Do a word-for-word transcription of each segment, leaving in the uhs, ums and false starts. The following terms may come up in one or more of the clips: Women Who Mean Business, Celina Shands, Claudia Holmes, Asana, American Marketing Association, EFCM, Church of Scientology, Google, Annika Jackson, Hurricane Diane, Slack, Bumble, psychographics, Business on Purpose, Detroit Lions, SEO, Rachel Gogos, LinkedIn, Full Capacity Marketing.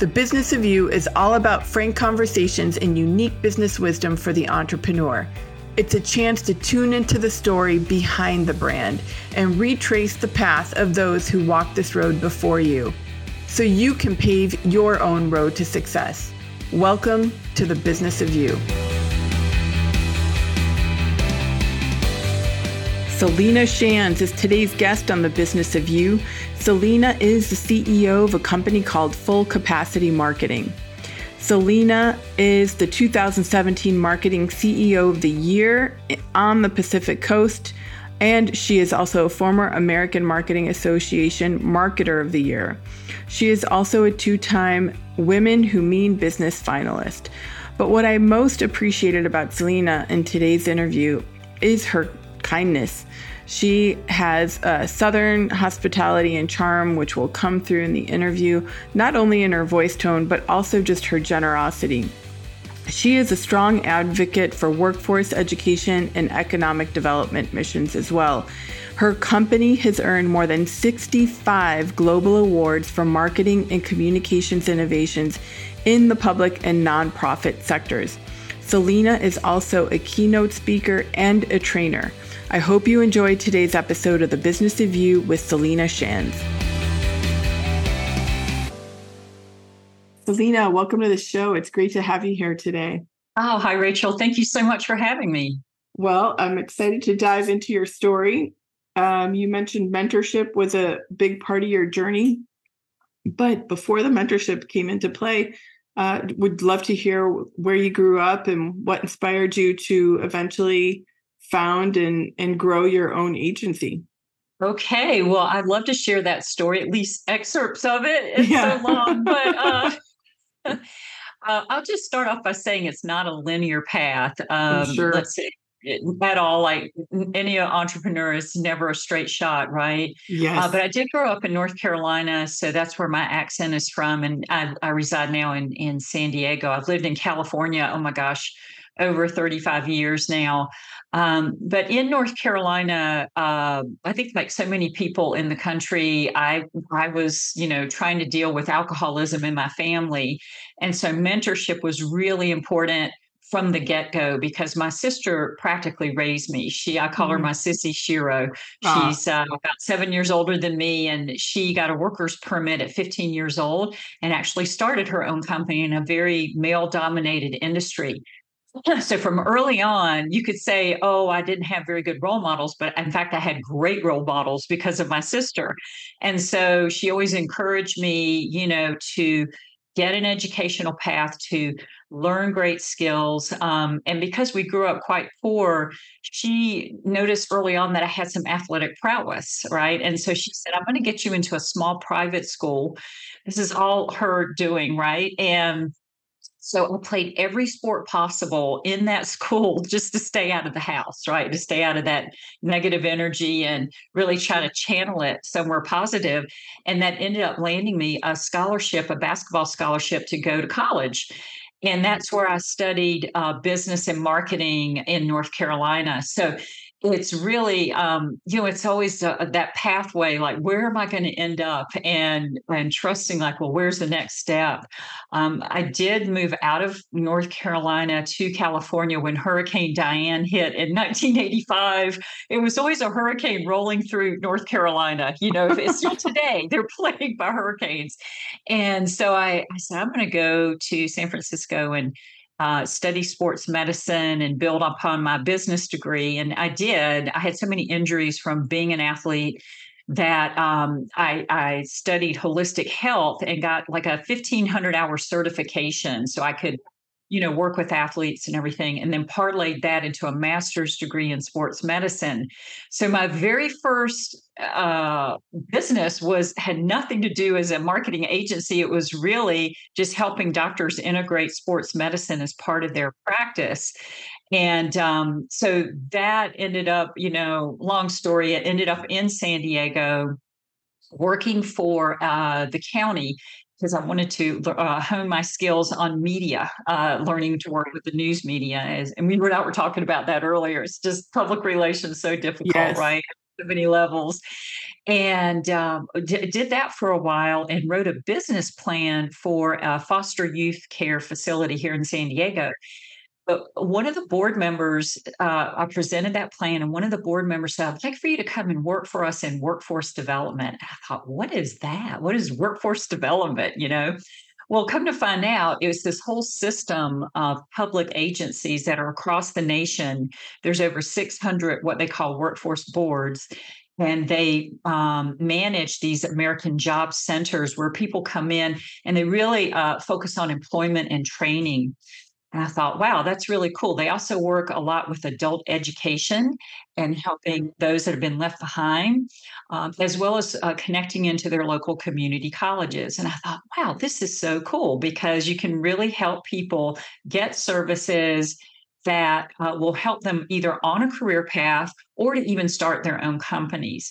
The Business of You is all about frank conversations and unique business wisdom for the entrepreneur. It's a chance to tune into the story behind the brand and retrace the path of those who walked this road before you, so you can pave your own road to success. Welcome to the Business of You. Celina Shands is today's guest on the Business of You. Celina is the C E O of a company called Full Capacity Marketing. Celina is the two thousand seventeen Marketing C E O of the Year on the Pacific Coast, and she is also a former American Marketing Association Marketer of the Year. She is also a two-time Women Who Mean Business finalist. But what I most appreciated about Celina in today's interview is her kindness. She has a Southern hospitality and charm, which will come through in the interview, not only in her voice tone, but also just her generosity. She is a strong advocate for workforce education and economic development missions as well. Her company has earned more than sixty-five global awards for marketing and communications innovations in the public and nonprofit sectors. Celina is also a keynote speaker and a trainer. I hope you enjoyed today's episode of The Business of You with Celina Shands. Celina, welcome to the show. It's great to have you here today. Oh, hi, Rachel. Thank you so much for having me. Well, I'm excited to dive into your story. Um, you mentioned mentorship was a big part of your journey, but before the mentorship came into play, Uh, would love to hear where you grew up and what inspired you to eventually found and, and grow your own agency. Okay. Well, I'd love to share that story, at least excerpts of it. It's yeah. so long, but uh, uh, I'll just start off by saying it's not a linear path. Um, sure. Let's see. At all, like any entrepreneur is never a straight shot, right? Yes. Uh, but I did grow up in North Carolina, so that's where my accent is from, and I, I reside now in in San Diego. I've lived in California, oh my gosh, over thirty-five years now. Um, but in North Carolina, uh, I think like so many people in the country, I I was you know trying to deal with alcoholism in my family, and so mentorship was really important from the get-go, because my sister practically raised me. She, I call her my sissy Shiro. Wow. She's uh, about seven years older than me, and she got a worker's permit at fifteen years old and actually started her own company in a very male-dominated industry. So from early on, you could say, oh, I didn't have very good role models, but in fact, I had great role models because of my sister. And so she always encouraged me, you know, to get an educational path, to learn great skills. Um, and because we grew up quite poor, she noticed early on that I had some athletic prowess, right? And so she said, I'm going to get you into a small private school. This is all her doing, right? And so I played every sport possible in that school just to stay out of the house, right? To stay out of that negative energy and really try to channel it somewhere positive. And that ended up landing me a scholarship, a basketball scholarship to go to college. And that's where I studied uh, business and marketing in North Carolina. So it's really, um, you know, it's always uh, that pathway, like, where am I going to end up? And and trusting, like, well, where's the next step? Um, I did move out of North Carolina to California when Hurricane Diane hit in nineteen eighty-five. It was always a hurricane rolling through North Carolina. You know, it's still today, they're plagued by hurricanes. And so I, I said, I'm going to go to San Francisco and Uh, study sports medicine and build upon my business degree. And I did. I had so many injuries from being an athlete that um, I, I studied holistic health and got like a fifteen hundred hour certification so I could you know, work with athletes and everything, and then parlayed that into a master's degree in sports medicine. So my very first uh, business was had nothing to do as a marketing agency. It was really just helping doctors integrate sports medicine as part of their practice. And um, so that ended up, you know, long story, it ended up in San Diego working for uh, the county, because I wanted to uh, hone my skills on media, uh, learning to work with the news media. As, and we were out, we're talking about that earlier. It's just public relations so difficult, yes. Right? So many levels. And um, d- did that for a while and wrote a business plan for a foster youth care facility here in San Diego. But one of the board members, uh, I presented that plan, and one of the board members said, I'd like for you to come and work for us in workforce development. I thought, what is that? What is workforce development, you know? Well, come to find out, it was this whole system of public agencies that are across the nation. There's over six hundred what they call workforce boards. And they um, manage these American job centers where people come in and they really uh, focus on employment and training. And I thought, wow, that's really cool. They also work a lot with adult education and helping those that have been left behind, um, as well as uh, connecting into their local community colleges. And I thought, wow, this is so cool because you can really help people get services that uh, will help them either on a career path or to even start their own companies.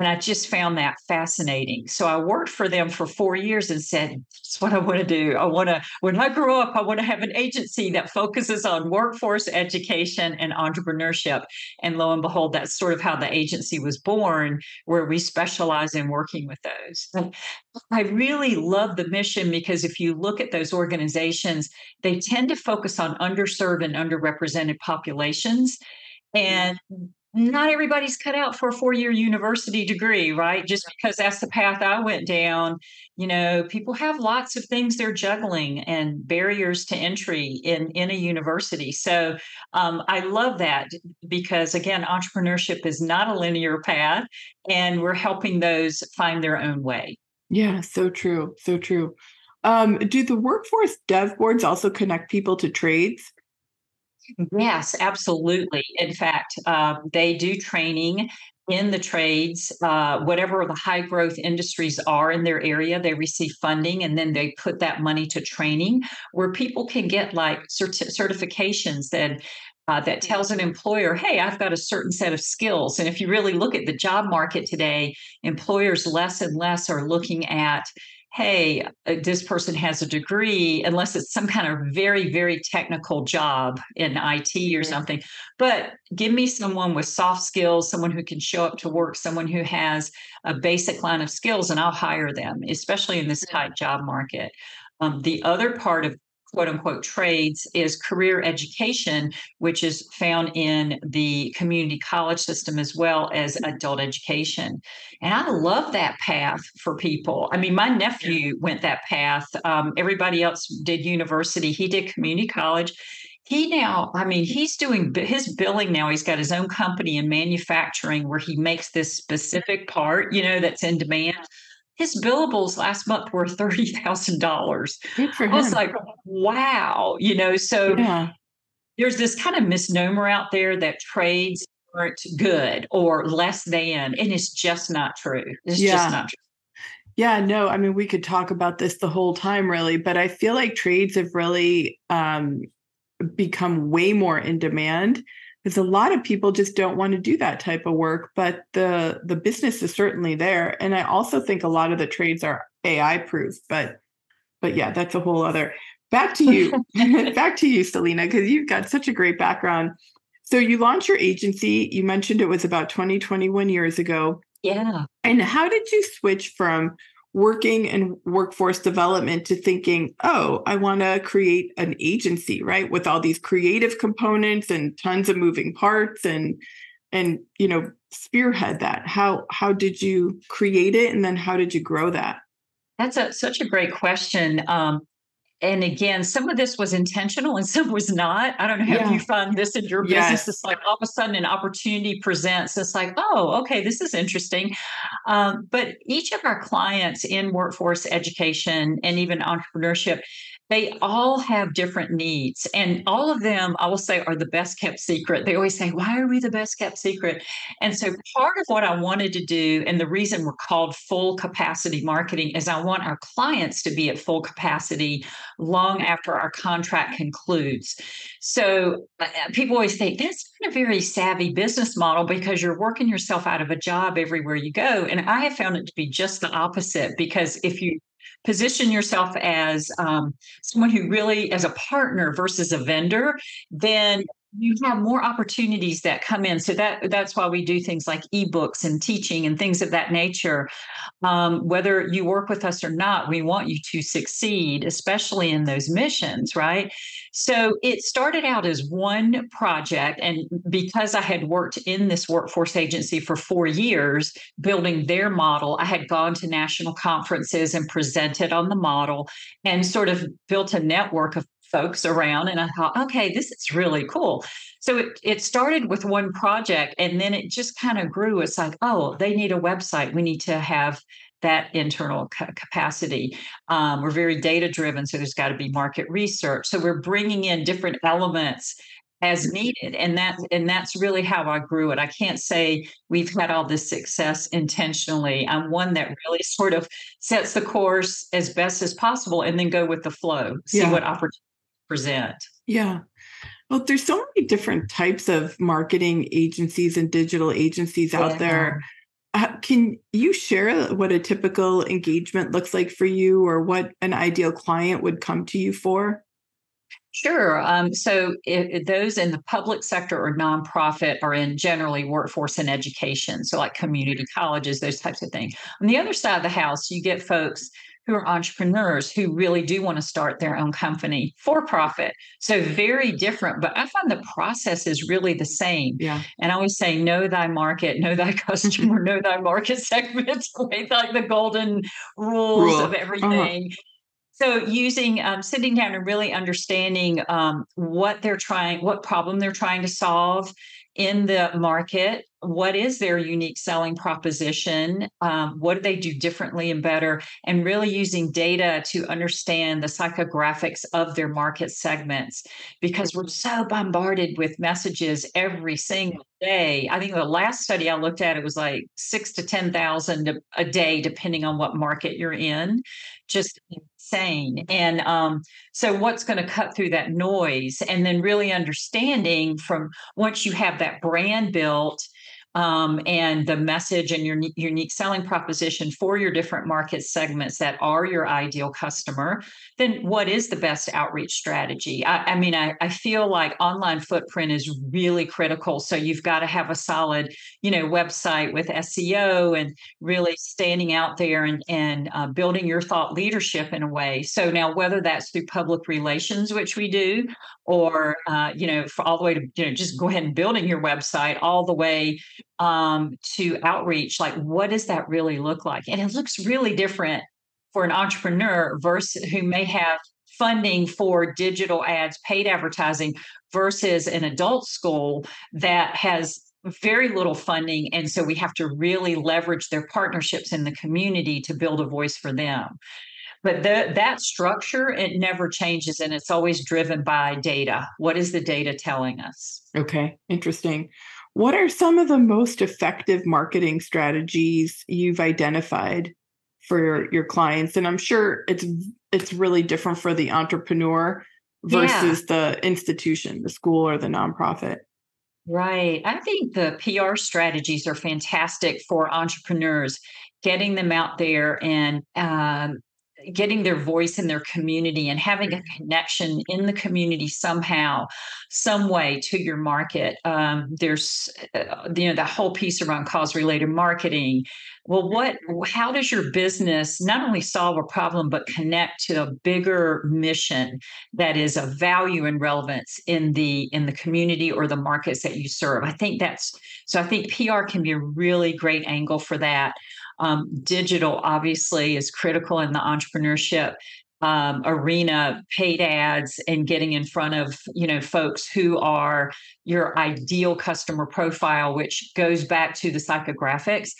And I just found that fascinating. So I worked for them for four years and said, that's what I want to do. I want to, when I grow up, I want to have an agency that focuses on workforce education and entrepreneurship. And lo and behold, that's sort of how the agency was born, where we specialize in working with those. And I really love the mission because if you look at those organizations, they tend to focus on underserved and underrepresented populations. And not everybody's cut out for a four-year university degree, right? Just because that's the path I went down. You know, people have lots of things they're juggling and barriers to entry in, in a university. So um, I love that because, again, entrepreneurship is not a linear path, and we're helping those find their own way. Yeah, so true, so true. Um, do the workforce dev boards also connect people to trades? Yes, absolutely. In fact, uh, they do training in the trades, uh, whatever the high growth industries are in their area, they receive funding and then they put that money to training where people can get like certi- certifications that Uh, that tells an employer, hey, I've got a certain set of skills. And if you really look at the job market today, employers less and less are looking at, hey, this person has a degree, unless it's some kind of very, very technical job in I T or something. But give me someone with soft skills, someone who can show up to work, someone who has a basic line of skills, and I'll hire them, especially in this tight job market. Um, the other part of quote unquote trades is career education, which is found in the community college system as well as adult education. And I love that path for people. I mean, my nephew went that path. Um, everybody else did university. He did community college. He now, I mean, he's doing his billing now. He's got his own company in manufacturing where he makes this specific part, you know, that's in demand. His billables last month were thirty thousand dollars. I was like, wow, you know, so yeah. There's this kind of misnomer out there that trades aren't good or less than, and it's just not true. It's yeah. just not true. Yeah, no, I mean, we could talk about this the whole time really, but I feel like trades have really um, become way more in demand because a lot of people just don't want to do that type of work, but the the business is certainly there. And I also think a lot of the trades are A I proof, but but yeah, that's a whole other. Back to you, back to you, Celina, because you've got such a great background. So you launched your agency. You mentioned it was about twenty, twenty-one years ago. Yeah. And how did you switch from working in workforce development to thinking, oh, I want to create an agency, right? With all these creative components and tons of moving parts and, and, you know, spearhead that. How, how did you create it? And then how did you grow that? That's a, such a great question. Um, And again, some of this was intentional and some was not. I don't know if yeah. you find this in your yes. business. It's like all of a sudden an opportunity presents. It's like, oh, okay, this is interesting. Um, but each of our clients in workforce education and even entrepreneurship, they all have different needs. And all of them, I will say, are the best kept secret. They always say, why are we the best kept secret? And so part of what I wanted to do, and the reason we're called Full Capacity Marketing, is I want our clients to be at full capacity long after our contract concludes. So uh, people always think that's not a very savvy business model because you're working yourself out of a job everywhere you go. And I have found it to be just the opposite, because if you position yourself as um, someone who really as a partner versus a vendor, then you have more opportunities that come in. So that that's why we do things like ebooks and teaching and things of that nature. Um, whether you work with us or not, we want you to succeed, especially in those missions, right? So it started out as one project. And because I had worked in this workforce agency for four years, building their model, I had gone to national conferences and presented on the model and sort of built a network of folks around. And I thought, okay, this is really cool. So it, it started with one project, and then it just kind of grew. It's like, oh, they need a website. We need to have that internal ca- capacity. Um, we're very data-driven, so there's got to be market research. So we're bringing in different elements as needed. And that, and that's really how I grew it. I can't say we've had all this success intentionally. I'm one that really sort of sets the course as best as possible and then go with the flow, see yeah. what opportunities present. Yeah. Well, there's so many different types of marketing agencies and digital agencies yeah. out there. Uh, can you share what a typical engagement looks like for you, or what an ideal client would come to you for? Sure. Um, so it, it, those in the public sector or nonprofit are in generally workforce and education. So like community colleges, those types of things. On the other side of the house, you get folks who are entrepreneurs who really do want to start their own company for profit. So very different, but I find the process is really the same. Yeah. And I always say, know thy market, know thy customer, know thy market segment, like the golden rules Rule. of everything. Uh-huh. So using, um, sitting down and really understanding um, what they're trying, what problem they're trying to solve in the market, what is their unique selling proposition, um, what do they do differently and better, and really using data to understand the psychographics of their market segments, because we're so bombarded with messages every single day. I think the last study I looked at, it was like six to ten thousand a day, depending on what market you're in, just insane. And um, so what's going to cut through that noise? And then really understanding from once you have that brand built, Um, and the message and your unique selling proposition for your different market segments that are your ideal customer, then what is the best outreach strategy? I, I mean, I, I feel like online footprint is really critical. So you've got to have a solid, you know, website with S E O and really standing out there and, and uh, building your thought leadership in a way. So now whether that's through public relations, which we do, or, uh, you know, for all the way to, you know, just go ahead and building your website all the way um, to outreach, like what does that really look like? And it looks really different for an entrepreneur versus who may have funding for digital ads, paid advertising, versus an adult school that has very little funding. And so we have to really leverage their partnerships in the community to build a voice for them. But the, that structure, it never changes, and it's always driven by data. What is the data telling us? Okay, interesting. What are some of the most effective marketing strategies you've identified for your, your clients? And I'm sure it's it's really different for the entrepreneur versus yeah. the institution, the school or the nonprofit. Right. I think the P R strategies are fantastic for entrepreneurs, getting them out there and um, getting their voice in their community and having a connection in the community somehow, some way to your market. Um, there's, uh, you know, the whole piece around cause-related marketing. Well, what, how does your business not only solve a problem, but connect to a bigger mission that is of value and relevance in the, in the community or the markets that you serve? I think that's, so I think P R can be a really great angle for that. Um, digital obviously is critical in the entrepreneurship um, arena, paid ads, and getting in front of, you know, folks who are your ideal customer profile, which goes back to the psychographics.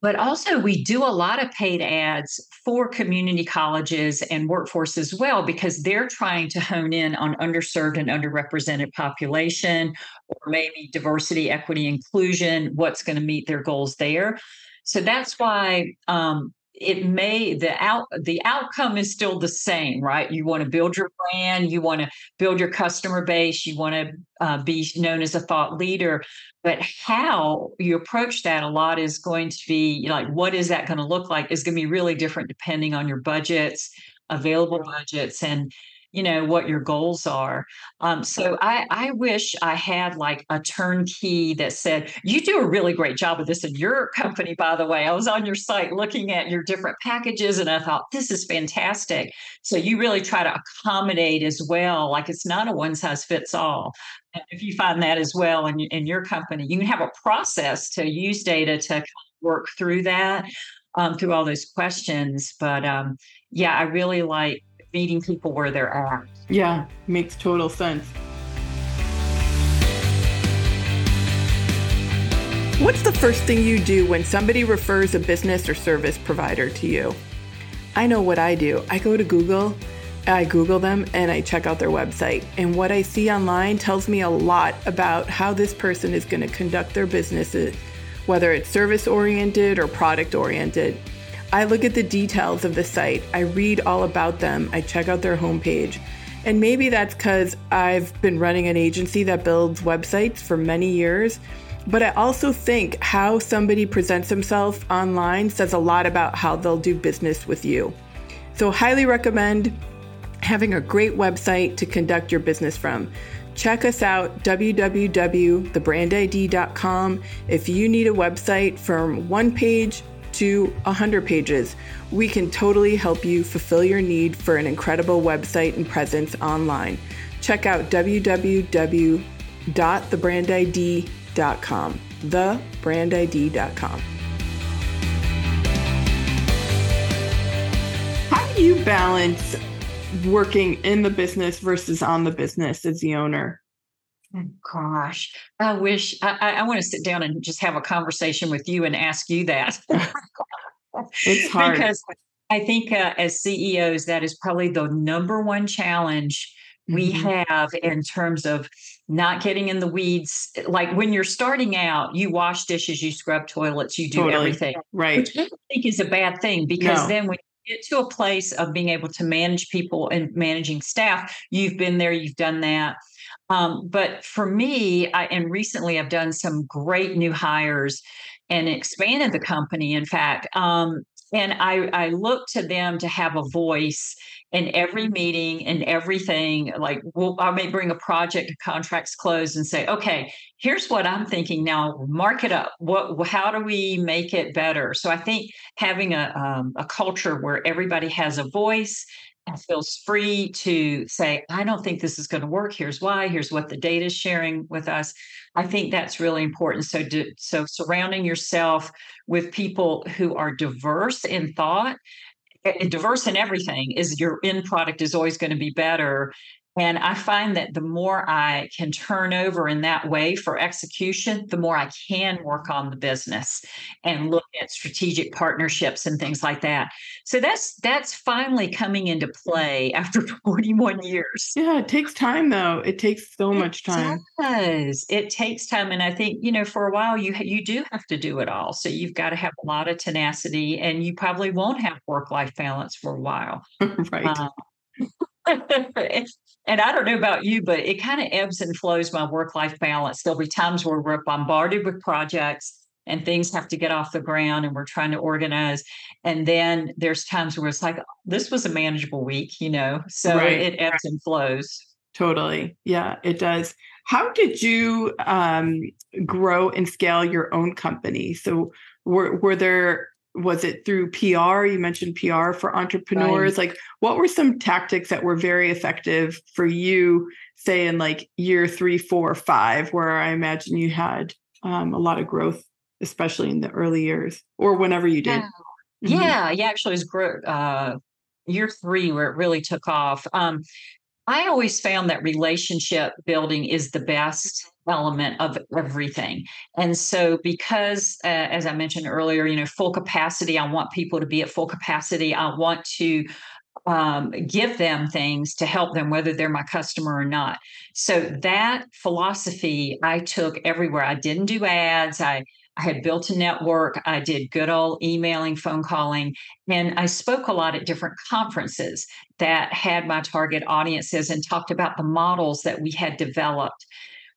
But also we do a lot of paid ads for community colleges and workforce as well, because they're trying to hone in on underserved and underrepresented population, or maybe diversity, equity, inclusion, what's going to meet their goals there. So that's why um, it may, the out, the outcome is still the same, right? You want to build your brand, you want to build your customer base, you want to uh, be known as a thought leader, but how you approach that a lot is going to be like, what is that going to look like is going to be really different depending on your budgets, available budgets, and you know, what your goals are. Um, so I, I wish I had like a turnkey that said, you do a really great job of this in your company, by the way. I was on your site looking at your different packages and I thought, this is fantastic. So you really try to accommodate as well. Like it's not a one size fits all. And if you find that as well in, in your company, you can have a process to use data to kind of work through that, um, through all those questions. But um, yeah, I really like meeting people where they're at. Yeah, makes total sense. What's the first thing you do when somebody refers a business or service provider to you? I know what I do. I go to Google, I Google them, and I check out their website. And what I see online tells me a lot about how this person is going to conduct their businesses, whether it's service-oriented or product-oriented. I look at the details of the site, I read all about them, I check out their homepage. And maybe that's because I've been running an agency that builds websites for many years, but I also think how somebody presents themselves online says a lot about how they'll do business with you. So highly recommend having a great website to conduct your business from. Check us out, w w w dot the brand i d dot com. If you need a website from one page to one hundred pages, we can totally help you fulfill your need for an incredible website and presence online. Check out w w w dot the brand i d dot com, the brand i d dot com. How do you balance working in the business versus on the business as the owner? Oh, gosh, I wish I, I want to sit down and just have a conversation with you and ask you that. It's hard. Because I think uh, as C E Os, that is probably the number one challenge we mm-hmm. have in terms of not getting in the weeds. Like when you're starting out, you wash dishes, you scrub toilets, you do totally. everything. Right. Which I don't think is a bad thing, because no. then when get to a place of being able to manage people and managing staff, you've been there, you've done that. Um, but for me, I, and recently I've done some great new hires and expanded the company, in fact. Um, and I, I look to them to have a voice in every meeting and everything. Like we'll, I may bring a project, contracts closed, and say, okay, here's what I'm thinking now, mark it up. What, how do we make it better? So I think having a, um, a culture where everybody has a voice and feels free to say, I don't think this is going to work. Here's why, here's what the data is sharing with us. I think that's really important. So, do, so surrounding yourself with people who are diverse in thought, diverse in everything, is your end product is always going to be better. And I find that the more I can turn over in that way for execution, the more I can work on the business and look at strategic partnerships and things like that. So that's that's finally coming into play after forty-one years. Yeah, it takes time, though. It takes so much time. It does. It takes time. And I think, you know, for a while, you you do have to do it all. So you've got to have a lot of tenacity, and you probably won't have work-life balance for a while. Right. Um, And I don't know about you, but it kind of ebbs and flows my work-life balance. There'll be times where we're bombarded with projects and things have to get off the ground and we're trying to organize. And then there's times where it's like, this was a manageable week, you know, so right. it ebbs right. and flows. Totally. Yeah, it does. How did you um, grow and scale your own company? So were, were there... Was it through P R? You mentioned P R for entrepreneurs. Right. Like, what were some tactics that were very effective for you, say, in like year three, four, five, where I imagine you had um, a lot of growth, especially in the early years or whenever you did? Yeah, mm-hmm. yeah, yeah. Actually, it was gro- uh, year three where it really took off. Um, I always found that relationship building is the best element of everything. And so because, uh, as I mentioned earlier, you know, full capacity, I want people to be at full capacity. I want to um, give them things to help them, whether they're my customer or not. So that philosophy I took everywhere. I didn't do ads. I I had built a network. I did good old emailing, phone calling, and I spoke a lot at different conferences that had my target audiences and talked about the models that we had developed.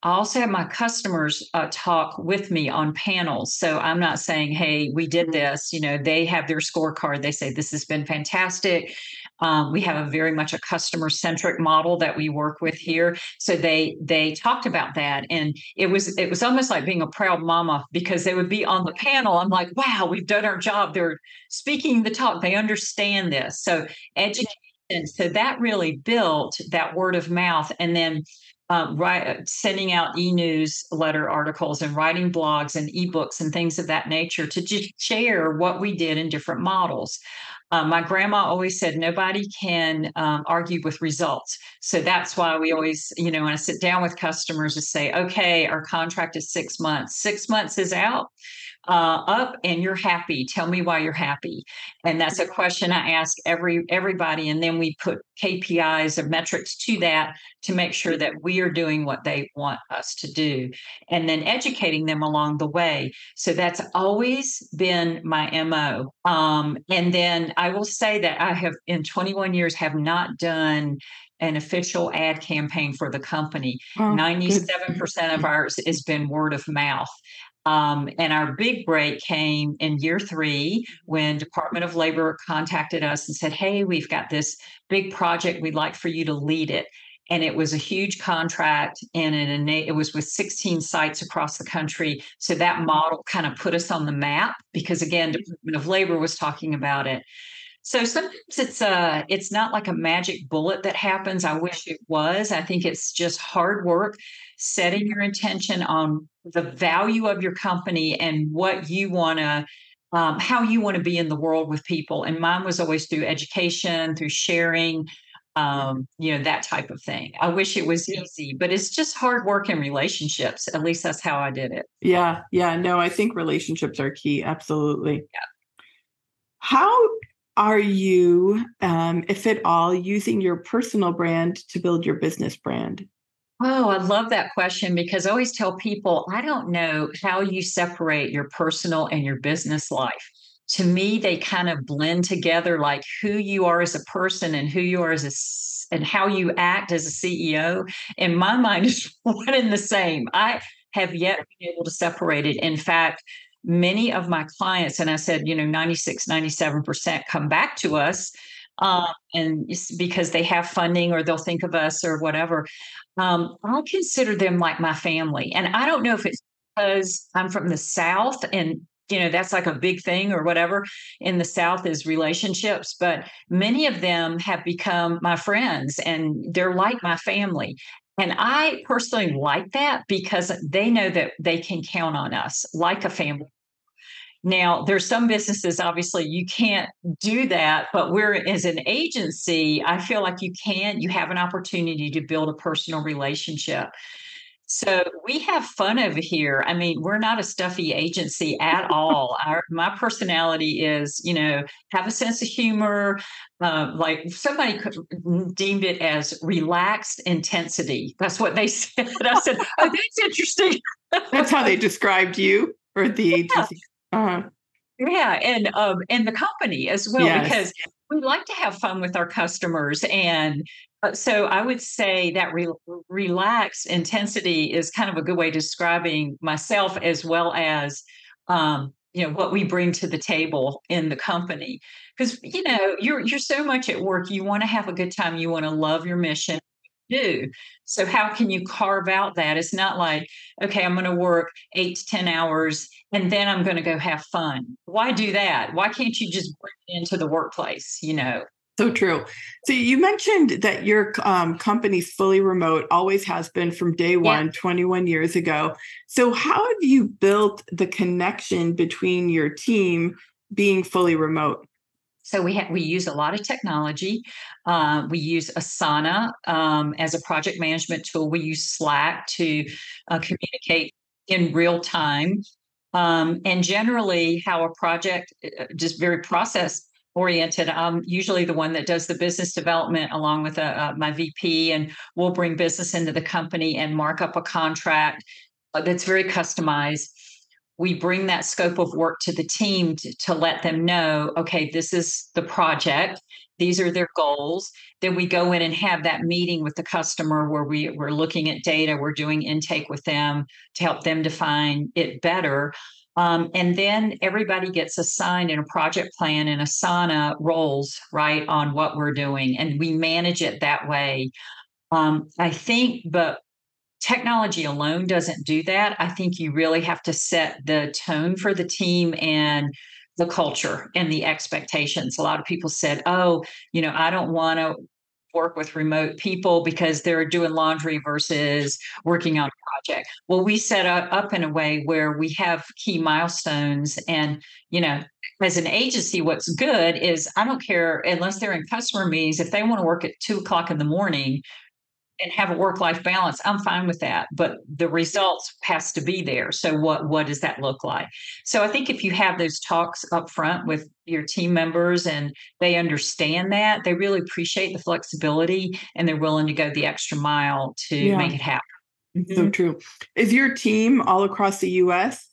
I also had my customers uh, talk with me on panels. So I'm not saying, hey, we did this. You know, they have their scorecard. They say, this has been fantastic. Um, we have a very much a customer-centric model that we work with here. So they they talked about that. And it was it was almost like being a proud mama because they would be on the panel. I'm like, wow, we've done our job. They're speaking the talk. They understand this. So education. So that really built that word of mouth. And then uh, right, sending out e-newsletter articles and writing blogs and ebooks and things of that nature to just share what we did in different models. Uh, my grandma always said, nobody can um, argue with results. So that's why we always, you know, when I sit down with customers to say, okay, our contract is six months. Six months is out, uh, up, and you're happy. Tell me why you're happy. And that's a question I ask every everybody. And then we put K P Is or metrics to that to make sure that we are doing what they want us to do. And then educating them along the way. So that's always been my M O. Um, and then I will say that I have, in twenty-one years, have not done an official ad campaign for the company. Oh, ninety-seven percent of ours has been word of mouth. Um, and our big break came in year three when Department of Labor contacted us and said, hey, we've got this big project. We'd like for you to lead it. And it was a huge contract, and it was with sixteen sites across the country. So that model kind of put us on the map because, again, Department of Labor was talking about it. So sometimes it's a, it's not like a magic bullet that happens. I wish it was. I think it's just hard work, setting your intention on the value of your company and what you want to, um, how you want to be in the world with people. And mine was always through education, through sharing, um, you know, that type of thing. I wish it was easy, but it's just hard work and relationships. At least that's how I did it. Yeah. Yeah. No, I think relationships are key. Absolutely. Yeah. How are you, um, if at all, using your personal brand to build your business brand? Oh, I love that question because I always tell people, I don't know how you separate your personal and your business life. To me, they kind of blend together, like who you are as a person and who you are as a, and how you act as a C E O. In my mind, it's one and the same. I have yet been able to separate it. In fact, many of my clients, and I said, you know, ninety-six, ninety-seven percent come back to us um, and because they have funding or they'll think of us or whatever. Um, I consider them like my family. And I don't know if it's because I'm from the South and, you know, that's like a big thing or whatever in the South is relationships, but many of them have become my friends and they're like my family. And I personally like that because they know that they can count on us like a family. Now, there's some businesses, obviously, you can't do that, but we're as an agency, I feel like you can. You have an opportunity to build a personal relationship. So we have fun over here. I mean, we're not a stuffy agency at all. Our, my personality is, you know, have a sense of humor. Uh, like somebody deemed it as relaxed intensity. That's what they said. I said, oh, that's interesting. That's how they described you or the agency. Yeah, uh-huh. yeah. and um, and the company as well, yes. Because we like to have fun with our customers. And uh, so I would say that re- relaxed intensity is kind of a good way of describing myself as well as, um, you know, what we bring to the table in the company. Because, you know, you're, you're so much at work. You want to have a good time. You want to love your mission. Do. So how can you carve out that? It's not like, okay, I'm going to work eight to ten hours and then I'm going to go have fun. Why do that? Why can't you just bring it into the workplace? You know? So true. So you mentioned that your um, company's fully remote, always has been from day one, yeah. twenty-one years ago. So how have you built the connection between your team being fully remote? So we ha- we use a lot of technology. Uh, we use Asana um, as a project management tool. We use Slack to uh, communicate in real time. Um, and generally, how a project, just very process-oriented. I'm usually the one that does the business development along with a, uh, my V P, and we'll bring business into the company and mark up a contract that's very customized. We bring that scope of work to the team to, to let them know, okay, this is the project. These are their goals. Then we go in and have that meeting with the customer where we, we're looking at data. We're doing intake with them to help them define it better. Um, and then everybody gets assigned in a project plan and Asana roles, right, on what we're doing. And we manage it that way. Um, I think, but technology alone doesn't do that. I think you really have to set the tone for the team and the culture and the expectations. A lot of people said, oh, you know, I don't want to work with remote people because they're doing laundry versus working on a project. Well, we set up, up in a way where we have key milestones. And, you know, as an agency, what's good is I don't care, unless they're in customer meetings, if they want to work at two o'clock in the morning and have a work-life balance, I'm fine with that, but the results has to be there. So what, what does that look like? So I think if you have those talks up front with your team members and they understand that, they really appreciate the flexibility and they're willing to go the extra mile to yeah. make it happen. Mm-hmm. So true. Is your team all across the U S?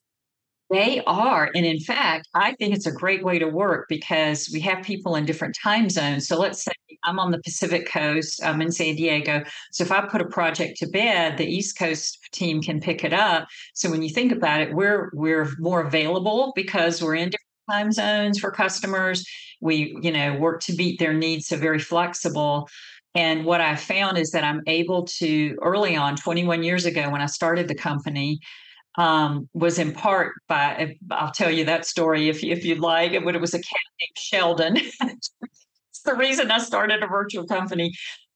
They are. And in fact, I think it's a great way to work because we have people in different time zones. So let's say I'm on the Pacific Coast, I'm in San Diego. So if I put a project to bed, the East Coast team can pick it up. So when you think about it, we're we're more available because we're in different time zones for customers. We, you know, work to meet their needs, so very flexible. And what I found is that I'm able to, early on, twenty-one years ago when I started the company, Um, was in part by, I'll tell you that story if, if you'd like, it, it was a cat named Sheldon. It's the reason I started a virtual company.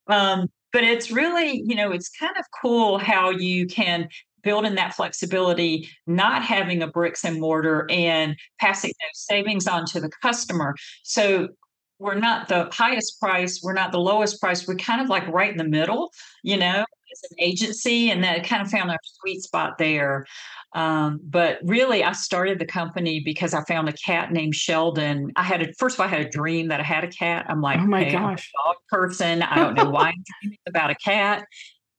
Um, but it's really, you know, it's kind of cool how you can build in that flexibility, not having a bricks and mortar and passing those savings on to the customer. So we're not the highest price. We're not the lowest price. We're kind of like right in the middle, you know, as an agency, and that kind of found our sweet spot there. Um, but really, I started the company because I found a cat named Sheldon. I had a, first of all, I had a dream that I had a cat. I'm like, oh my hey, gosh, I'm a dog person. I don't know why I'm dreaming about a cat.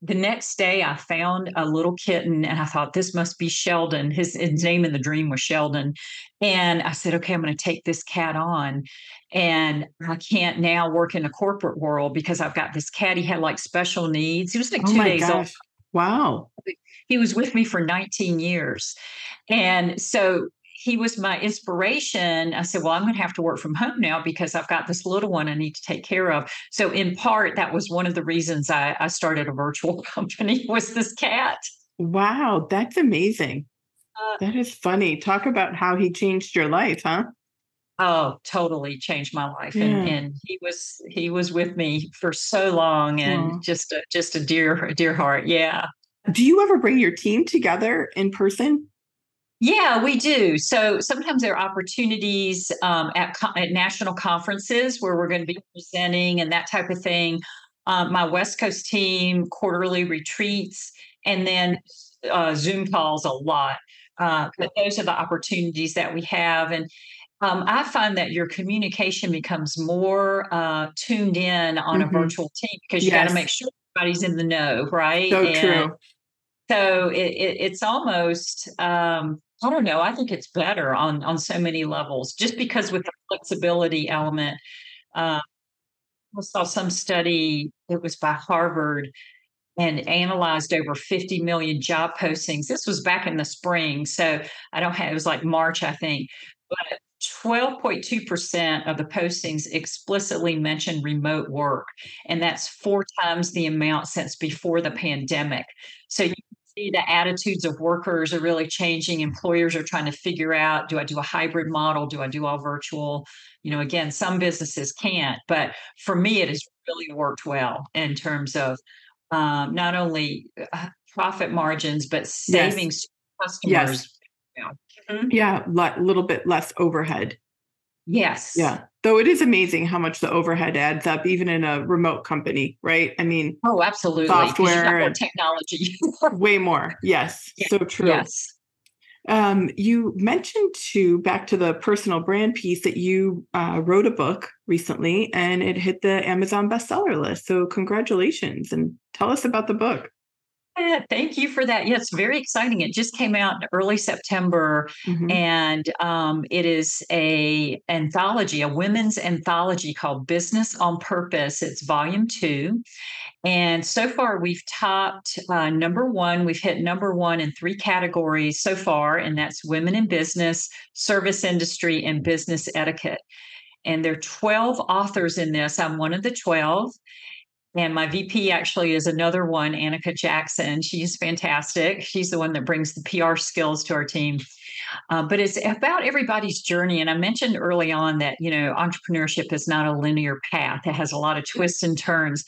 The next day, I found a little kitten, and I thought this must be Sheldon. His, his name in the dream was Sheldon, and I said, okay, I'm going to take this cat on. And I can't now work in the corporate world because I've got this cat. He had like special needs. He was like two oh my days gosh. old. Wow. He was with me for nineteen years. And so he was my inspiration. I said, well, I'm going to have to work from home now because I've got this little one I need to take care of. So in part, that was one of the reasons I, I started a virtual company was this cat. Wow. That's amazing. Uh, that is funny. Talk about how he changed your life, huh? Oh, totally changed my life. Yeah. And, and he was, he was with me for so long and yeah. just, a, just a dear, a dear heart. Yeah. Do you ever bring your team together in person? Yeah, we do. So sometimes there are opportunities um, at, co- at national conferences where we're going to be presenting and that type of thing. Um, my West Coast team, quarterly retreats, and then uh, Zoom calls a lot. Uh, but those are the opportunities that we have. And Um, I find that your communication becomes more uh, tuned in on mm-hmm. a virtual team because you yes. got to make sure everybody's in the know, right? So and true. So it, it, it's almost, um, I don't know, I think it's better on, on so many levels just because with the flexibility element. Uh, I saw some study, it was by Harvard, and analyzed over fifty million job postings. This was back in the spring. So I don't have, it was like March, I think. But twelve point two percent of the postings explicitly mention remote work, and that's four times the amount since before the pandemic. So you can see the attitudes of workers are really changing. Employers are trying to figure out, do I do a hybrid model? Do I do all virtual? You know, again, some businesses can't, but for me, it has really worked well in terms of um, not only profit margins, but savings yes. to customers. Yes. Yeah, a lot, little bit less overhead. Yes. Yeah. Though it is amazing how much the overhead adds up, even in a remote company, right? I mean, oh, absolutely. Software and technology. Way more. Yes. Yeah. So true. Yes. Um, you mentioned too, back to the personal brand piece, that you uh, wrote a book recently and it hit the Amazon bestseller list. So congratulations, and tell us about the book. Yeah, thank you for that. Yeah, it's very exciting. It just came out in early September, mm-hmm. and um, it is a anthology, a women's anthology called Business on Purpose. It's volume two. And so far, we've topped uh, number one. We've hit number one in three categories so far, and that's women in business, service industry, and business etiquette. And there are twelve authors in this. I'm one of the twelve. And my V P actually is another one, Annika Jackson. She's fantastic. She's the one that brings the P R skills to our team. Uh, but it's about everybody's journey. And I mentioned early on that, you know, entrepreneurship is not a linear path. It has a lot of twists and turns.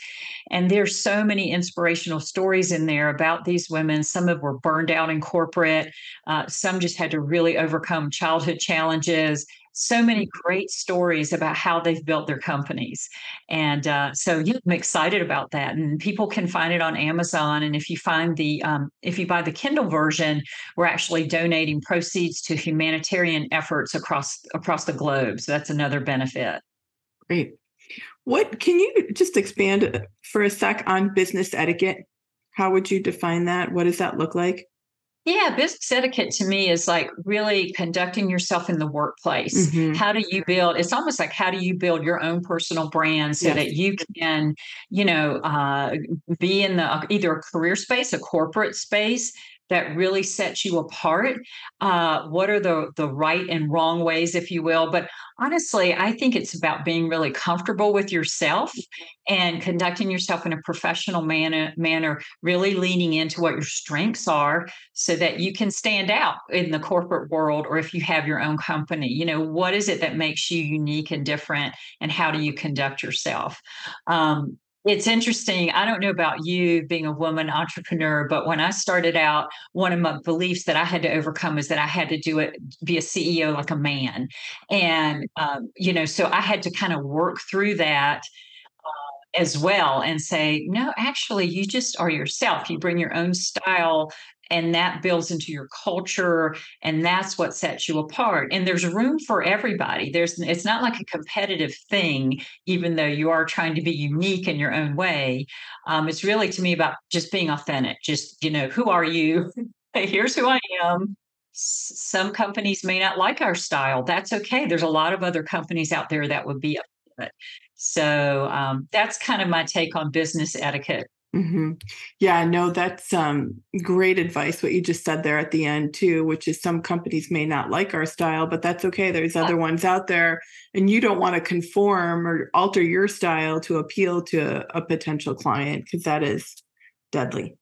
And there's so many inspirational stories in there about these women. Some of them were burned out in corporate. Uh, some just had to really overcome childhood challenges. So many great stories about how they've built their companies. And uh, so yeah, I'm excited about that. And people can find it on Amazon. And if you find the, um, if you buy the Kindle version, we're actually donating proceeds to humanitarian efforts across, across the globe. So that's another benefit. Great. What, can you just expand for a sec on business etiquette? How would you define that? What does that look like? Yeah, business etiquette to me is like really conducting yourself in the workplace. Mm-hmm. How do you build, it's almost like how do you build your own personal brand so yes. that you can, you know, uh, be in the either a career space, a corporate space that really sets you apart? Uh, what are the, the right and wrong ways, if you will? But honestly, I think it's about being really comfortable with yourself and conducting yourself in a professional manner, manner, really leaning into what your strengths are so that you can stand out in the corporate world, or if you have your own company. You know, what is it that makes you unique and different, and how do you conduct yourself? Um, It's interesting. I don't know about you being a woman entrepreneur, but when I started out, one of my beliefs that I had to overcome is that I had to do it, be a C E O like a man. And, um, you know, so I had to kind of work through that uh, as well and say, no, actually, you just are yourself. You bring your own style, and that builds into your culture, and that's what sets you apart. And there's room for everybody. There's, it's not like a competitive thing, even though you are trying to be unique in your own way. Um, it's really, to me, about just being authentic. Just, you know, who are you? Here's who I am. Some companies may not like our style. That's okay. There's a lot of other companies out there that would be upset. So um, that's kind of my take on business etiquette. Mm-hmm. Yeah, no, that's um, great advice. What you just said there at the end too, which is some companies may not like our style, but that's okay. There's other ones out there, and you don't want to conform or alter your style to appeal to a potential client, because that is deadly.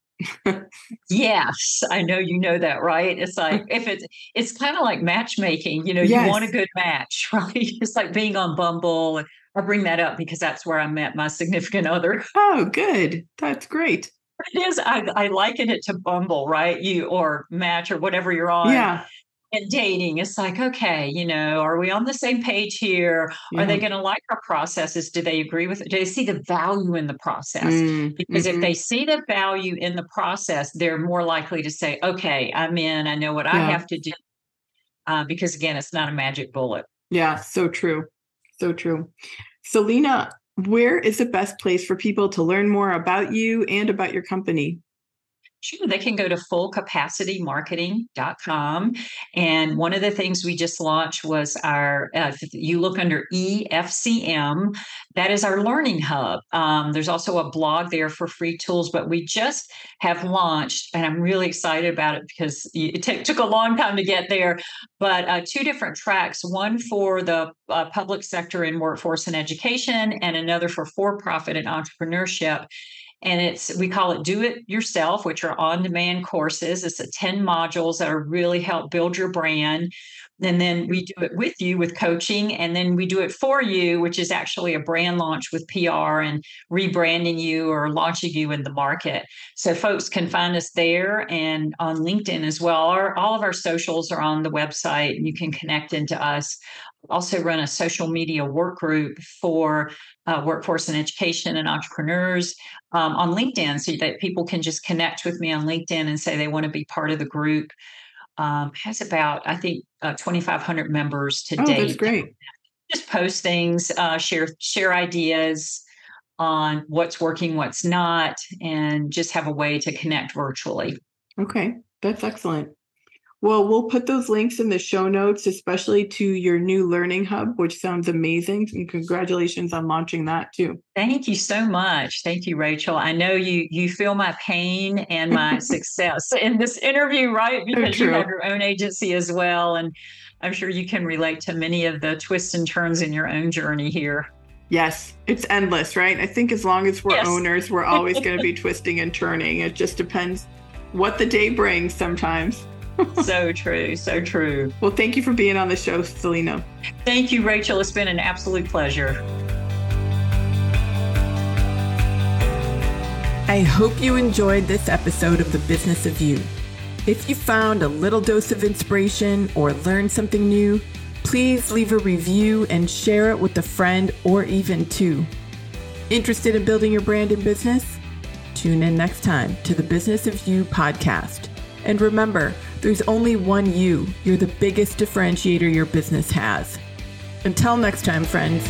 Yes, I know, you know that, right? It's like, if it's, it's kind of like matchmaking, you know, yes. you want a good match, right? It's like being on Bumble. I bring that up because that's where I met my significant other. Oh, good. That's great. It is. I, I liken it to Bumble, right? You, or Match, or whatever you're on. Yeah. And dating, it's like, okay, you know, are we on the same page here? Yeah. Are they going to like our processes? Do they agree with it? Do they see the value in the process? Mm, because mm-hmm. if they see the value in the process, they're more likely to say, okay, I'm in, I know what yeah. I have to do. Uh, because again, it's not a magic bullet. Yeah, so true. So true. Celina, where is the best place for people to learn more about you and about your company? Sure. They can go to full capacity marketing dot com. And one of the things we just launched was our, uh, if you look under E F C M, that is our learning hub. Um, there's also a blog there for free tools, but we just have launched, and I'm really excited about it because it t- took a long time to get there, but uh, two different tracks, one for the uh, public sector in workforce and education, and another for for-profit and entrepreneurship. And it's, we call it Do It Yourself, which are on-demand courses. It's a ten modules that are really help build your brand. And then we do it with you with coaching. And then we do it for you, which is actually a brand launch with P R and rebranding you or launching you in the market. So folks can find us there and on LinkedIn as well. Our, all of our socials are on the website and you can connect into us. Also run a social media work group for uh, workforce and education and entrepreneurs um, on LinkedIn so that people can just connect with me on LinkedIn and say they want to be part of the group. Um, has about, I think, uh, twenty-five hundred members to oh, date. That's great. Just post things, uh, share share ideas on what's working, what's not, and just have a way to connect virtually. Okay, that's excellent. Well, we'll put those links in the show notes, especially to your new learning hub, which sounds amazing. And congratulations on launching that too. Thank you so much. Thank you, Rachel. I know you you feel my pain and my success in this interview, right? Because you have your own agency as well. And I'm sure you can relate to many of the twists and turns in your own journey here. Yes, it's endless, right? I think as long as we're yes. owners, we're always going to be twisting and turning. It just depends what the day brings sometimes. So true. So true. Well, thank you for being on the show, Celina. Thank you, Rachel. It's been an absolute pleasure. I hope you enjoyed this episode of The Business of You. If you found a little dose of inspiration or learned something new, please leave a review and share it with a friend or even two. Interested in building your brand and business? Tune in next time to The Business of You podcast. And remember, there's only one you. You're the biggest differentiator your business has. Until next time, friends.